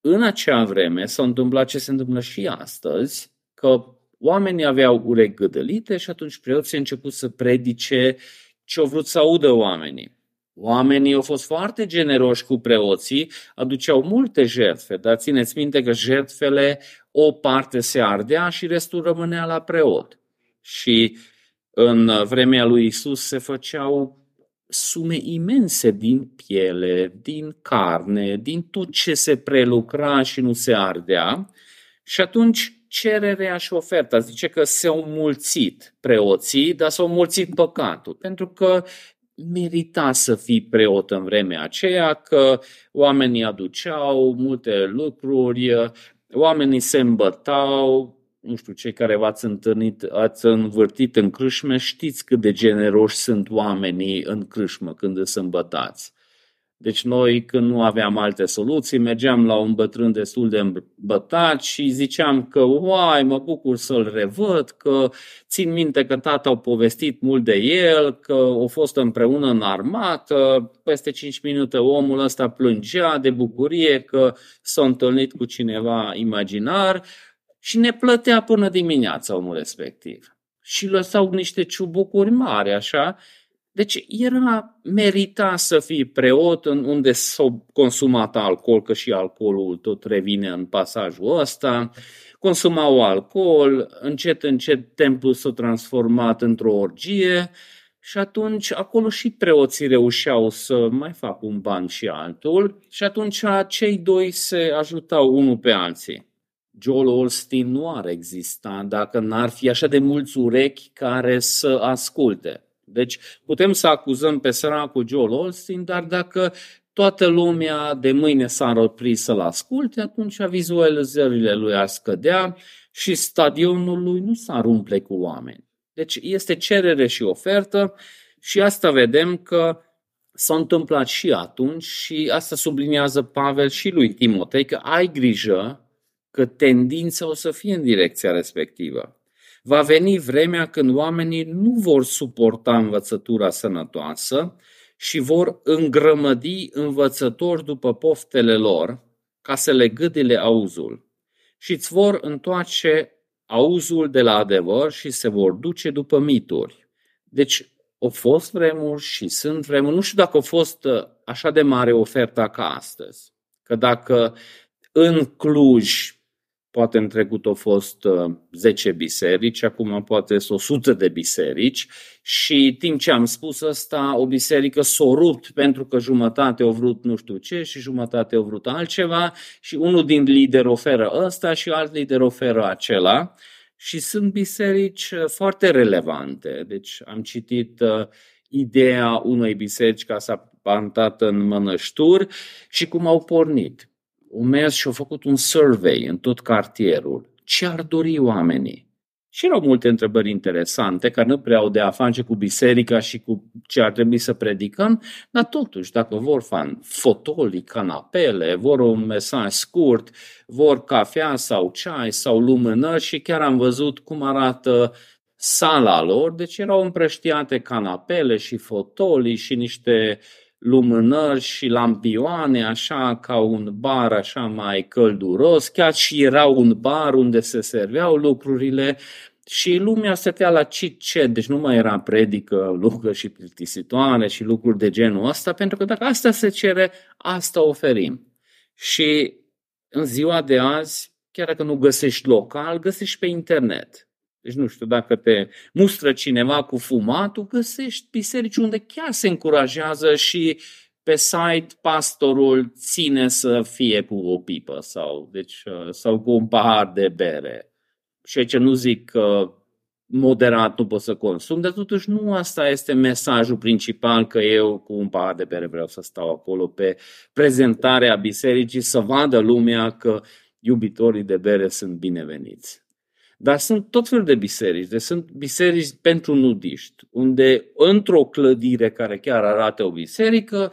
în acea vreme s-a întâmplat ce se întâmplă și astăzi, că oamenii aveau ure gâdălite și atunci preoții au început să predice ce au vrut să audă oamenii. Oamenii au fost foarte generoși cu preoții, aduceau multe jertfe, dar țineți minte că jertfele, o parte se ardea și restul rămânea la preot. Și în vremea lui Iisus se făceau sume imense din piele, din carne, din tot ce se prelucra și nu se ardea. Și atunci cererea și oferta, zice că s-au mulțit preoții, dar s-au mulțit păcatul, pentru că merita să fii preot în vremea aceea, că oamenii aduceau multe lucruri, oamenii se îmbătau. Nu știu, cei care v-ați întâlnit, ați învârtit în crâșme, știți cât de generoși sunt oamenii în crâșmă când îți îmbătați. Deci noi, când nu aveam alte soluții, mergeam la un bătrân destul de îmbătat și ziceam că, uai, mă bucur să-l revăd, că țin minte că tata au povestit mult de el, că au fost împreună în armată, peste 5 minute omul ăsta plângea de bucurie că s-a întâlnit cu cineva imaginar și ne plătea până dimineața omul respectiv. Și lăsau niște ciubucuri mari, așa. Deci merita să fii preot în unde s-a consumat alcool, că și alcoolul tot revine în pasajul ăsta. Consumau alcool, încet, încet templul s-a transformat într-o orgie și atunci acolo și preoții reușeau să mai facă un ban și altul și atunci cei doi se ajutau unul pe alții. Joel Olsteen nu ar exista dacă n-ar fi așa de mulți urechi care să asculte. Deci putem să acuzăm pe săracul Joel Olsteen, dar dacă toată lumea de mâine s-ar opri să-l asculte, atunci vizualizările lui ar scădea și stadionul lui nu s-ar umple cu oameni. Deci este cerere și ofertă și asta vedem că s-a întâmplat și atunci și asta subliniază Pavel și lui Timotei, că ai grijă că tendința o să fie în direcția respectivă. Va veni vremea când oamenii nu vor suporta învățătura sănătoasă și vor îngrămădi învățători după poftele lor ca să le gâdile auzul și îți vor întoarce auzul de la adevăr și se vor duce după mituri. Deci au fost vremuri și sunt vremuri. Nu știu dacă a fost așa de mare oferta ca astăzi. Că dacă în Cluj, poate în trecut au fost 10 biserici, acum poate sunt 100 de biserici și timp ce am spus asta, o biserică s-a rupt pentru că jumătate au vrut nu știu ce și jumătate au vrut altceva și unul din lideri oferă ăsta și alt lider oferă acela și sunt biserici foarte relevante. Deci am citit ideea unei biserici care s-a plantat în Mănășturi și cum au pornit. Au mers și au făcut un survey în tot cartierul. Ce ar dori oamenii? Și erau multe întrebări interesante, care nu prea au de a face cu biserica și cu ce ar trebui să predicăm, dar totuși, dacă vor fotolii, canapele, vor un mesaj scurt, vor cafea sau ceai sau lumânări și chiar am văzut cum arată sala lor. Deci erau împrăștiate canapele și fotolii și niște lumânări și lampioane, așa ca un bar așa mai călduros, chiar și era un bar unde se serveau lucrurile și lumea stătea la chit-chat, deci nu mai era predică lungă și plictisitoare și lucruri de genul ăsta, pentru că dacă asta se cere, asta oferim. Și în ziua de azi, chiar dacă nu găsești local, găsești pe internet. Deci nu știu, dacă te mustră cineva cu fumatul, găsești biserici unde chiar se încurajează și pe site pastorul ține să fie cu o pipă sau cu un pahar de bere. Și aici nu zic că moderat nu poți să consumi, dar totuși nu asta este mesajul principal, că eu cu un pahar de bere vreau să stau acolo pe prezentarea bisericii, să vadă lumea că iubitorii de bere sunt bineveniți. Dar sunt tot felul de biserici, deci sunt biserici pentru nudiști, unde într-o clădire care chiar arată o biserică,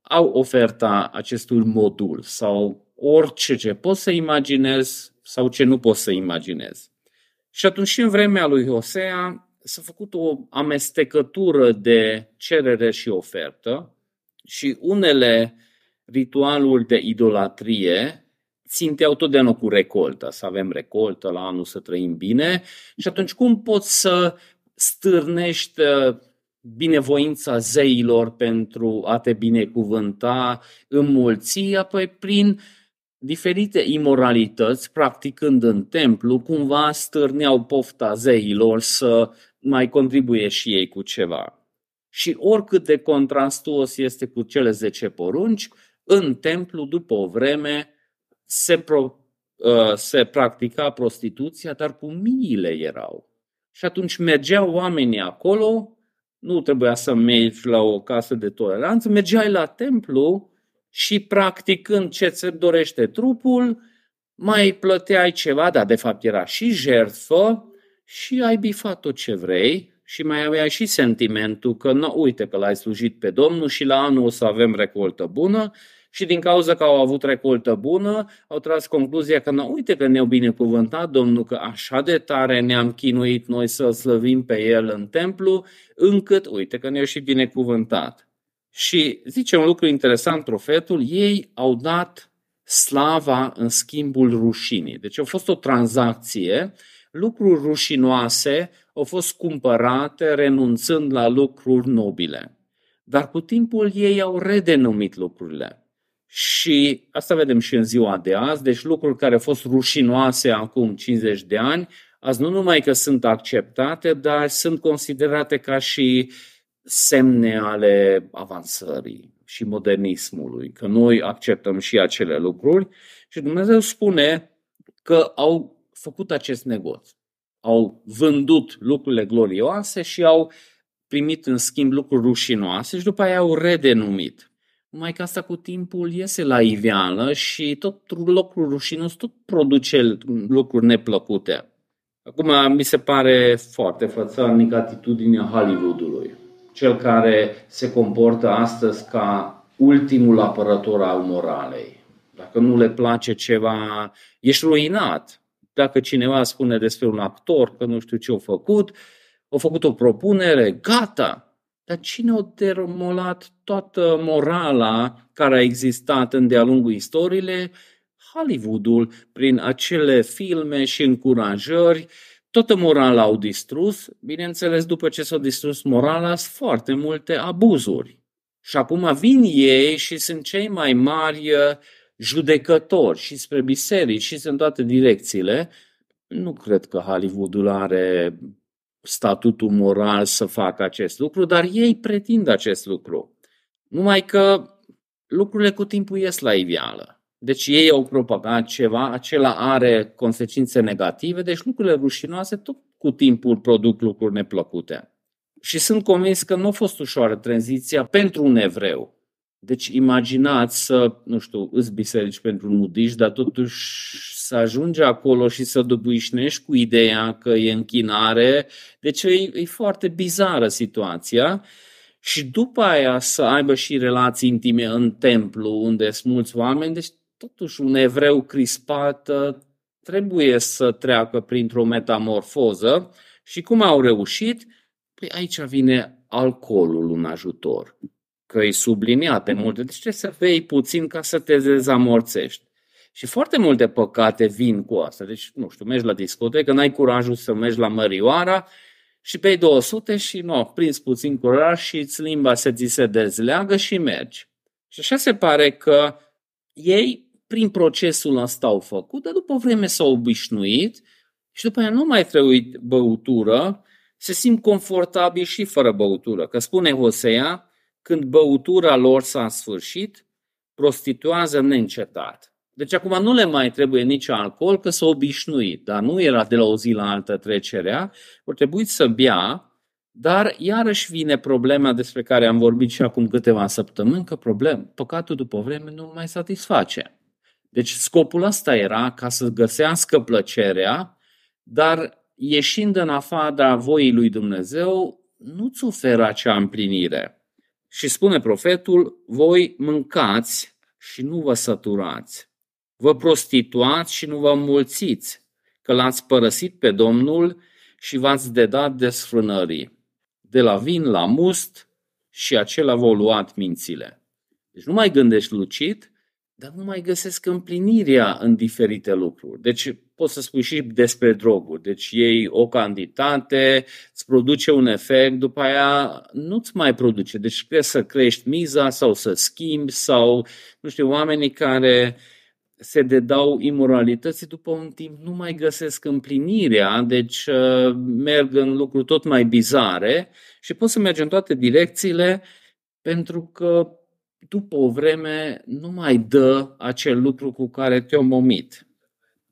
au oferta acestui modul sau orice ce poți să imaginezi sau ce nu poți să imaginezi. Și atunci și în vremea lui Osea s-a făcut o amestecătură de cerere și ofertă și unele ritualuri de idolatrie ținteau totdeauna cu recoltă, să avem recoltă la anul, să trăim bine. Și atunci cum poți să stârnești binevoința zeilor pentru a te binecuvânta, înmulți, apoi prin diferite imoralități, practicând în templu, cumva stârneau pofta zeilor să mai contribuie și ei cu ceva. și oricât de contrastuos este cu cele 10 porunci, în templu, după o vreme, se practica prostituția, dar cu miile erau. Și atunci mergeau oamenii acolo, nu trebuia să mergi la o casă de toleranță, mergeai la templu și practicând ce ți dorește trupul, mai plăteai ceva, dar de fapt era și jertfă și ai bifat tot ce vrei și mai aveai și sentimentul că nu, uite că l-ai slujit pe Domnul și la anul o să avem recoltă bună și din cauza că au avut recoltă bună au tras concluzia că nu, uite că ne-a binecuvântat Domnul că așa de tare ne-am chinuit noi să-L slăvim pe El în templu încât uite că ne-a și binecuvântat. Și zice un lucru interesant profetul, ei au dat slava în schimbul rușinii. Deci a fost o tranzacție, lucruri rușinoase au fost cumpărate renunțând la lucruri nobile. Dar cu timpul ei au redenumit lucrurile. Și asta vedem și în ziua de azi, deci lucruri care au fost rușinoase acum 50 de ani, azi nu numai că sunt acceptate, dar sunt considerate ca și semne ale avansării și modernismului, că noi acceptăm și acele lucruri. Și Dumnezeu spune că au făcut acest negoț. Au vândut lucrurile glorioase și au primit în schimb lucruri rușinoase și după aia au redenumit. Numai că asta cu timpul iese la iveală și tot lucrul rușinos tot produce lucruri neplăcute. Acum mi se pare foarte fățarnic atitudinea Hollywoodului. Cel care se comportă astăzi ca ultimul apărător al moralei. Dacă nu le place ceva, ești ruinat. Dacă cineva spune despre un actor că nu știu ce a făcut o propunere, gata. Dar cine a demolat toată morala care a existat în de-a lungul istoriile? Hollywoodul, prin acele filme și încurajări, toată morala au distrus, bineînțeles după ce s-au distrus morala, sunt foarte multe abuzuri. Și acum vin ei și sunt cei mai mari judecători și spre biserici și sunt toate direcțiile. Nu cred că Hollywoodul are statutul moral să facă acest lucru, dar ei pretind acest lucru. Numai că lucrurile cu timpul ies la iveală. Deci ei au propagat ceva, acela are consecințe negative, deci lucrurile rușinoase tot cu timpul produc lucruri neplăcute. Și sunt convins că nu a fost ușoară tranziția pentru un evreu. Deci imaginați să, nu știu, îți biserici pentru nudiști, dar totuși să ajungi acolo și să dobișnești cu ideea că e închinare. Deci e foarte bizară situația. Și după aia să aibă și relații intime în templu unde sunt mulți oameni, deci totuși un evreu crispat trebuie să treacă printr-o metamorfoză și cum au reușit? Păi aici vine alcoolul în ajutor, că e subliniat de multe, deci trebuie să bei puțin ca să te dezamorțești. Și foarte multe păcate vin cu asta, deci nu știu, mergi la discotecă, n-ai curajul să mergi la mărioara, și bei 200 și nu, prins puțin curaj și limba ți se dezleagă și mergi. Și așa se pare că ei, prin procesul ăsta au făcut, dar după o vreme s-au obișnuit și după aia nu mai trebuie băutură, se simt confortabil și fără băutură. Că spune Osea, când băutura lor s-a sfârșit, prostituează neîncetat. Deci acum nu le mai trebuie nici alcool, că s-a obișnuit, dar nu era de la o zi la altă trecerea, vor trebui să bea, dar iarăși vine problema despre care am vorbit și acum câteva săptămâni, că păcatul după vreme nu mai satisface. Deci scopul ăsta era ca să găsească plăcerea, dar ieșind în afara voii lui Dumnezeu, nu-ți oferă acea împlinire. Și spune profetul, voi mâncați și nu vă săturați. Vă prostituați și nu vă mulțiți, că l-ați părăsit pe Domnul și v-ați dedat desfrânării. De la vin la must și acela v-au luat mințile. Deci nu mai gândești lucid, dar nu mai găsesc împlinirea în diferite lucruri. Deci poți să spui și despre droguri. Deci iei o cantitate, îți produce un efect, după aia nu-ți mai produce. Deci trebuie să crești miza sau să schimbi sau, nu știu, oamenii care se dedau imoralității, după un timp nu mai găsesc împlinirea, deci merg în lucruri tot mai bizare și pot să merg în toate direcțiile, pentru că după o vreme nu mai dă acel lucru cu care te-am omit.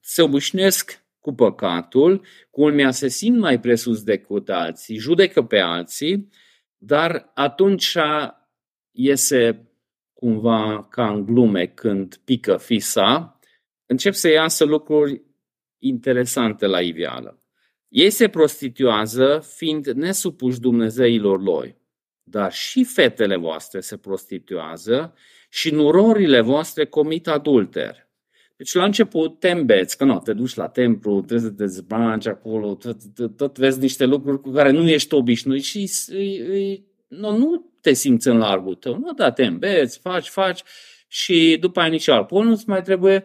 Se obișnuiesc cu păcatul, culmea se simt mai presus decât alții, judecă pe alții, dar atunci iese cumva ca în glume când pică fisa, încep să iasă lucruri interesante la iveală. Ei se prostituează fiind nesupuși dumnezeilor lor, dar și fetele voastre se prostituează și nurorile voastre comit adulter. Deci la început te îmbeți, că nu, te duci la templu, trebuie să te zbraci acolo, tot vezi niște lucruri cu care nu ești obișnuit și nu te simți în largul tău. Nu, da, te îmbeți, faci și după aia nici alcool nu-ți mai trebuie.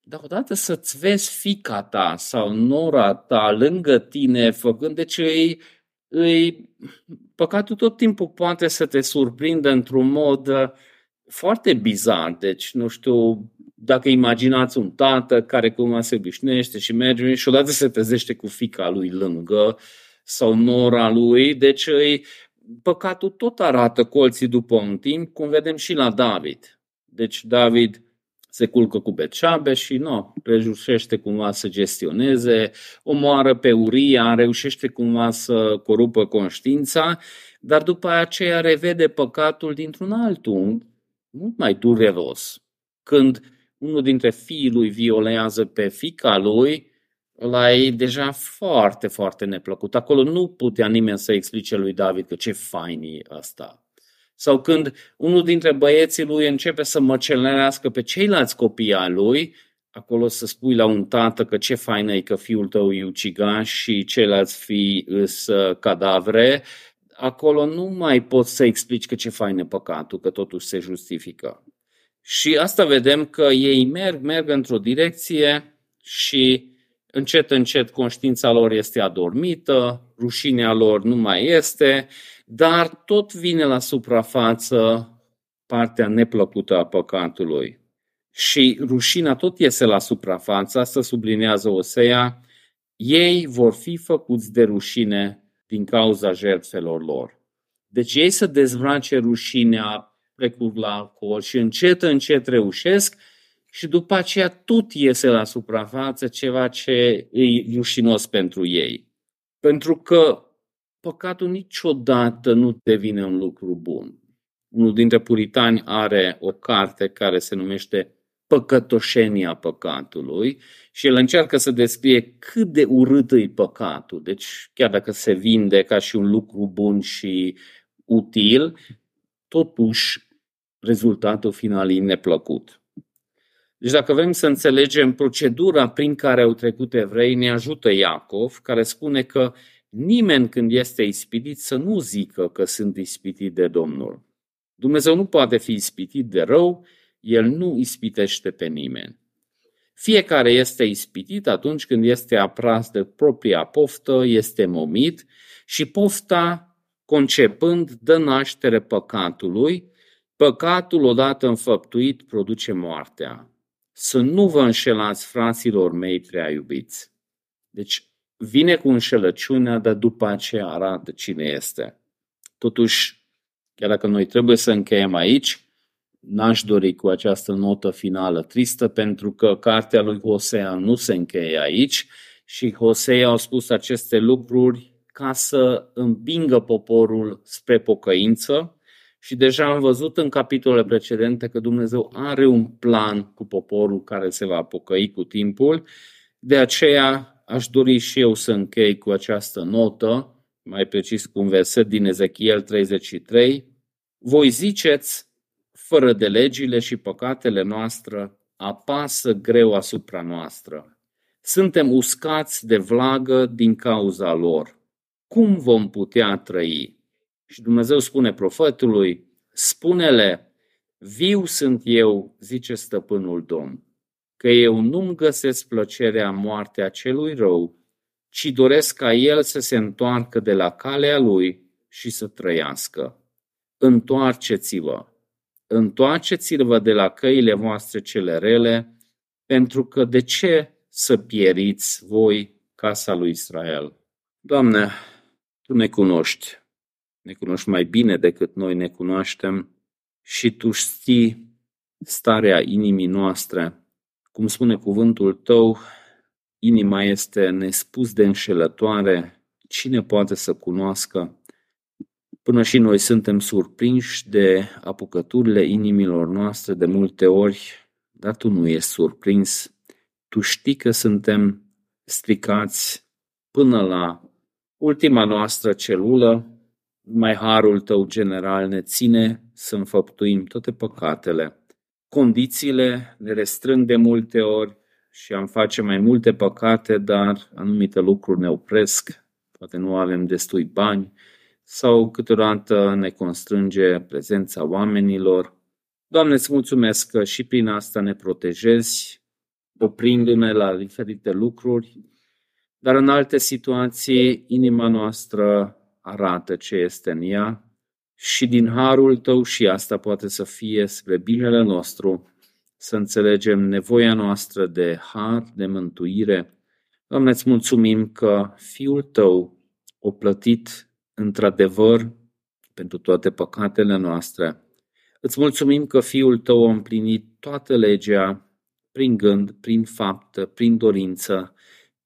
Dar odată să-ți vezi fica ta sau nora ta lângă tine făcând, deci păcatul tot timpul poate să te surprindă într-un mod foarte bizar. Deci, nu știu, dacă imaginați un tată care cumva se obișnuiește și merge și odată se trezește cu fica lui lângă sau nora lui, deci păcatul tot arată colții după un timp, cum vedem și la David. Deci David se culcă cu Betșabe și reușește cumva să gestioneze, omoară pe Uria, reușește cumva să corupă conștiința, dar după aceea revede păcatul dintr-un alt unghi, mult mai dureros. Când unul dintre fiii lui violează pe fiica lui, ăla e deja foarte, foarte neplăcut. Acolo nu putea nimeni să explice lui David că ce fain e ăsta. Sau când unul dintre băieții lui începe să măcelerească pe ceilalți copii ai lui, acolo să spui la un tată că ce faină e că fiul tău e ucigaș și ceilalți fii îs cadavre, acolo nu mai poți să explici că ce fain e păcatul, că totuși se justifică. Și asta vedem că ei merg într-o direcție și încet, încet conștiința lor este adormită, rușinea lor nu mai este, dar tot vine la suprafață partea neplăcută a păcatului. Și rușinea tot iese la suprafață, asta sublinează Osea, ei vor fi făcuți de rușine din cauza jertfelor lor. Deci ei se dezbrace rușinea, recurg la alcool și încet, încet reușesc și după aceea tot iese la suprafață ceva ce e rușinos pentru ei. Pentru că păcatul niciodată nu devine un lucru bun. Unul dintre puritani are o carte care se numește Păcătoșenia păcatului și el încearcă să descrie cât de urât e păcatul. Deci chiar dacă se vinde ca și un lucru bun și util, totuși, rezultatul final e neplăcut. Deci dacă vrem să înțelegem procedura prin care au trecut evrei, ne ajută Iacov, care spune că nimeni când este ispitit să nu zică că sunt ispitit de Domnul. Dumnezeu nu poate fi ispitit de rău, El nu ispitește pe nimeni. Fiecare este ispitit atunci când este apras de propria poftă, este momit și pofta, concepând, dă naștere păcatului, păcatul odată înfăptuit produce moartea. Să nu vă înșelați, fraților mei prea iubiți. Deci vine cu înșelăciunea, dar după aceea arată cine este. Totuși, chiar dacă noi trebuie să încheiem aici, n-aș dori cu această notă finală tristă, pentru că cartea lui Hosea nu se încheie aici și Hosea a spus aceste lucruri ca să împingă poporul spre pocăință și deja am văzut în capitolele precedente că Dumnezeu are un plan cu poporul care se va pocăi cu timpul. De aceea aș dori și eu să închei cu această notă, mai precis cu un verset din Ezechiel 33. Voi ziceți, fără de legile și păcatele noastre apasă greu asupra noastră. Suntem uscați de vlagă din cauza lor. Cum vom putea trăi? Și Dumnezeu spune profetului, spune-le, viu sunt eu, zice stăpânul Domn, că eu nu-mi găsesc plăcerea moartea celui rău, ci doresc ca el să se întoarcă de la calea lui și să trăiască. Întoarceți-vă de la căile voastre cele rele pentru că de ce să pieriți voi casa lui Israel? Doamne, Tu ne cunoști, ne cunoști mai bine decât noi ne cunoaștem și Tu știi starea inimii noastre. Cum spune cuvântul Tău, inima este nespus de înșelătoare, cine poate să cunoască? Până și noi suntem surprinși de apucăturile inimilor noastre de multe ori, dar Tu nu ești surprins. Tu știi că suntem stricați până la ultima noastră celulă, mai harul Tău general ne ține să înfăptuim toate păcatele. Condițiile ne restrâng de multe ori și am face mai multe păcate, dar anumite lucruri ne opresc, poate nu avem destui bani sau câteodată ne constrânge prezența oamenilor. Doamne, îți mulțumesc că și prin asta ne protejezi, oprindu-ne la diferite lucruri, dar în alte situații inima noastră arată ce este în ea și din harul Tău și asta poate să fie spre binele nostru, să înțelegem nevoia noastră de har, de mântuire. Doamne, îți mulțumim că Fiul Tău a plătit într-adevăr pentru toate păcatele noastre. Îți mulțumim că Fiul Tău a împlinit toată legea prin gând, prin faptă, prin dorință,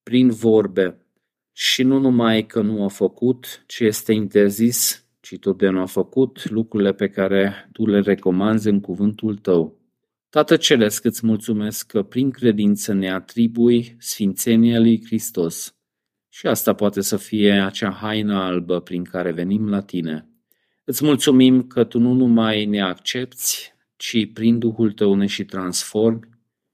prin vorbe și nu numai că nu a făcut ce este interzis, ci tot de nu a făcut lucrurile pe care Tu le recomanzi în cuvântul Tău. Tată Ceresc, îți mulțumesc că prin credință ne atribui sfințenia lui Hristos și asta poate să fie acea haină albă prin care venim la Tine. Îți mulțumim că Tu nu numai ne accepți, ci prin Duhul Tău ne și transformi.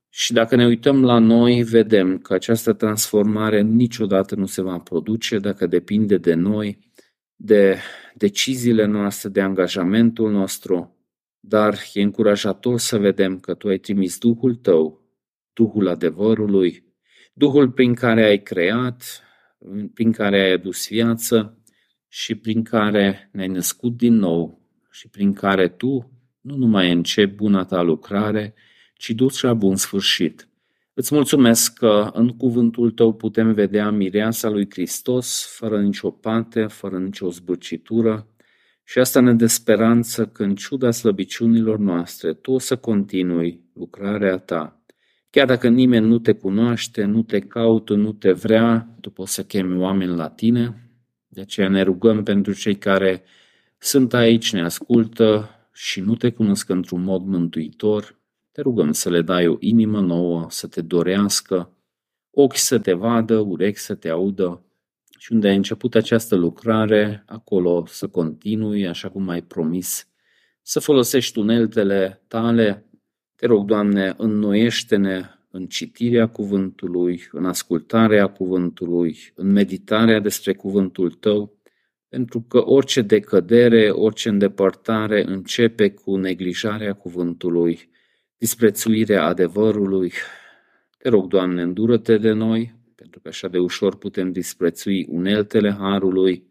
Și dacă ne uităm la noi, vedem că această transformare niciodată nu se va produce dacă depinde de noi, de deciziile noastre, de angajamentul nostru. Dar e încurajator să vedem că Tu ai trimis Duhul Tău, Duhul adevărului, Duhul prin care ai creat, prin care ai adus viață și prin care ne-ai născut din nou și prin care Tu nu numai începi buna Ta lucrare, ci duci la bun sfârșit. Îți mulțumesc că în cuvântul Tău putem vedea mireasa lui Hristos, fără nicio pată, fără nicio zbârcitură și asta ne dă speranță că în ciuda slăbiciunilor noastre Tu o să continui lucrarea Ta. Chiar dacă nimeni nu Te cunoaște, nu Te caută, nu Te vrea, Tu poți să chemi oameni la Tine. De aceea ne rugăm pentru cei care sunt aici, ne ascultă și nu Te cunosc într-un mod mântuitor. Te rugăm să le dai o inimă nouă, să Te dorească, ochi să Te vadă, urechi să Te audă și unde ai început această lucrare, acolo să continui așa cum ai promis, să folosești uneltele Tale. Te rog, Doamne, înnoiește-ne în citirea cuvântului, în ascultarea cuvântului, în meditarea despre cuvântul Tău, pentru că orice decădere, orice îndepărtare începe cu neglijarea cuvântului, disprețuirea adevărului. Te rog, Doamne, îndură-Te de noi, pentru că așa de ușor putem disprețui uneltele harului,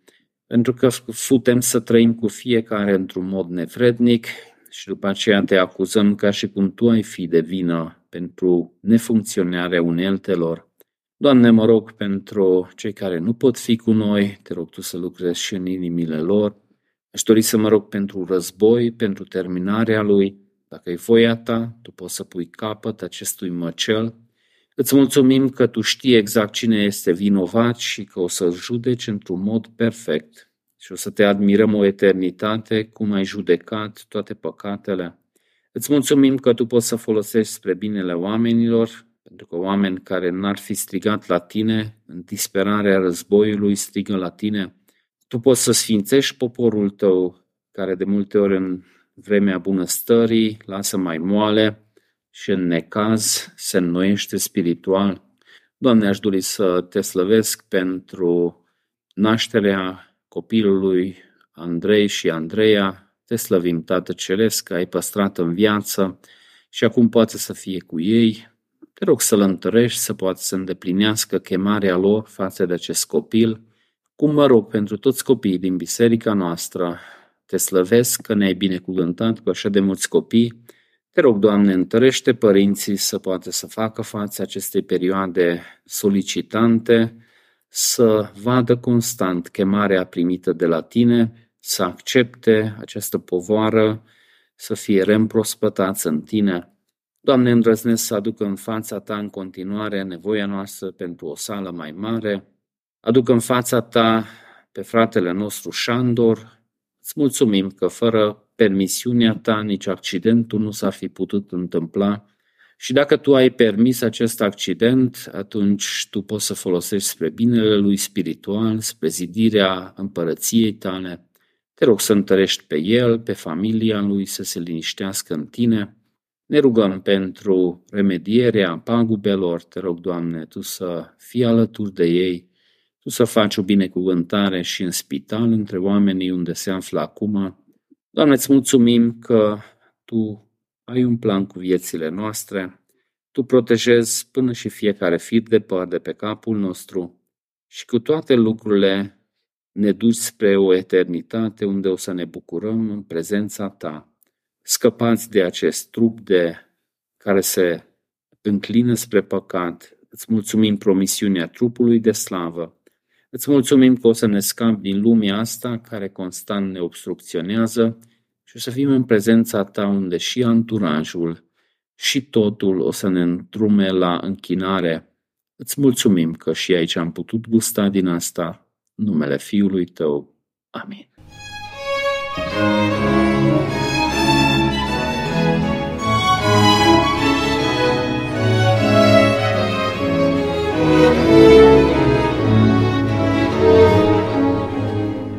pentru că putem să trăim cu fiecare într-un mod nevrednic și după aceea Te acuzăm ca și cum Tu ai fi de vină pentru nefuncționarea uneltelor. Doamne, mă rog pentru cei care nu pot fi cu noi, Te rog Tu să lucrezi și în inimile lor. Aș dori să mă rog pentru război, pentru terminarea lui. Dacă e voia Ta, Tu poți să pui capăt acestui măcel. Îți mulțumim că Tu știi exact cine este vinovat și că o să-l judeci într-un mod perfect și o să Te admirăm o eternitate cum ai judecat toate păcatele. Îți mulțumim că Tu poți să folosești spre binele oamenilor, pentru că oameni care n-ar fi strigat la Tine, în disperarea războiului strigă la Tine. Tu poți să sfințești poporul Tău, care de multe ori în vremea bunăstării lasă mai moale și în necaz se înnoiește spiritual. Doamne, aș dori să Te slăvesc pentru nașterea copilului Andrei și Andreea. Te slăvim, Tată Ceresc, că ai păstrat în viață și acum poate să fie cu ei. Te rog să-l întărești, să poată să îndeplinească chemarea lor față de acest copil. Cum mă rog pentru toți copiii din biserica noastră. Te slăvesc că ne-ai binecuvântat cu așa de mulți copii Te rog, Doamne, întărește părinții să poată să facă față acestei perioade solicitante, să vadă constant chemarea primită de la Tine, să accepte această povară, să fie reîmprospătați în Tine. Doamne, îndrăznesc să aducă în fața Ta în continuare nevoia noastră pentru o sală mai mare. Aducă în fața Ta pe fratele nostru Șandor. Îți mulțumim că fără permisiunea Ta nici accidentul nu s-ar fi putut întâmpla. Și dacă Tu ai permis acest accident, atunci Tu poți să folosești spre binele lui spiritual, spre zidirea împărăției Tale. Te rog să întărești pe el, pe familia lui, să se liniștească în Tine. Ne rugăm pentru remedierea pagubelor. Te rog, Doamne, Tu să fii alături de ei, Tu să faci o binecuvântare și în spital, între oamenii unde se află acum. Doamne, îți mulțumim că Tu ai un plan cu viețile noastre, Tu protejezi până și fiecare fir de păr de pe capul nostru și cu toate lucrurile ne duci spre o eternitate unde o să ne bucurăm în prezența Ta. Scăpați de acest trup care se înclină spre păcat. Îți mulțumim promisiunea trupului de slavă. Îți mulțumim că o să ne scapi din lumea asta care constant ne obstrucționează și o să fim în prezența Ta unde și anturajul și totul o să ne întrume la închinare. Îți mulțumim că și aici am putut gusta din asta. Numele Fiului Tău. Amin.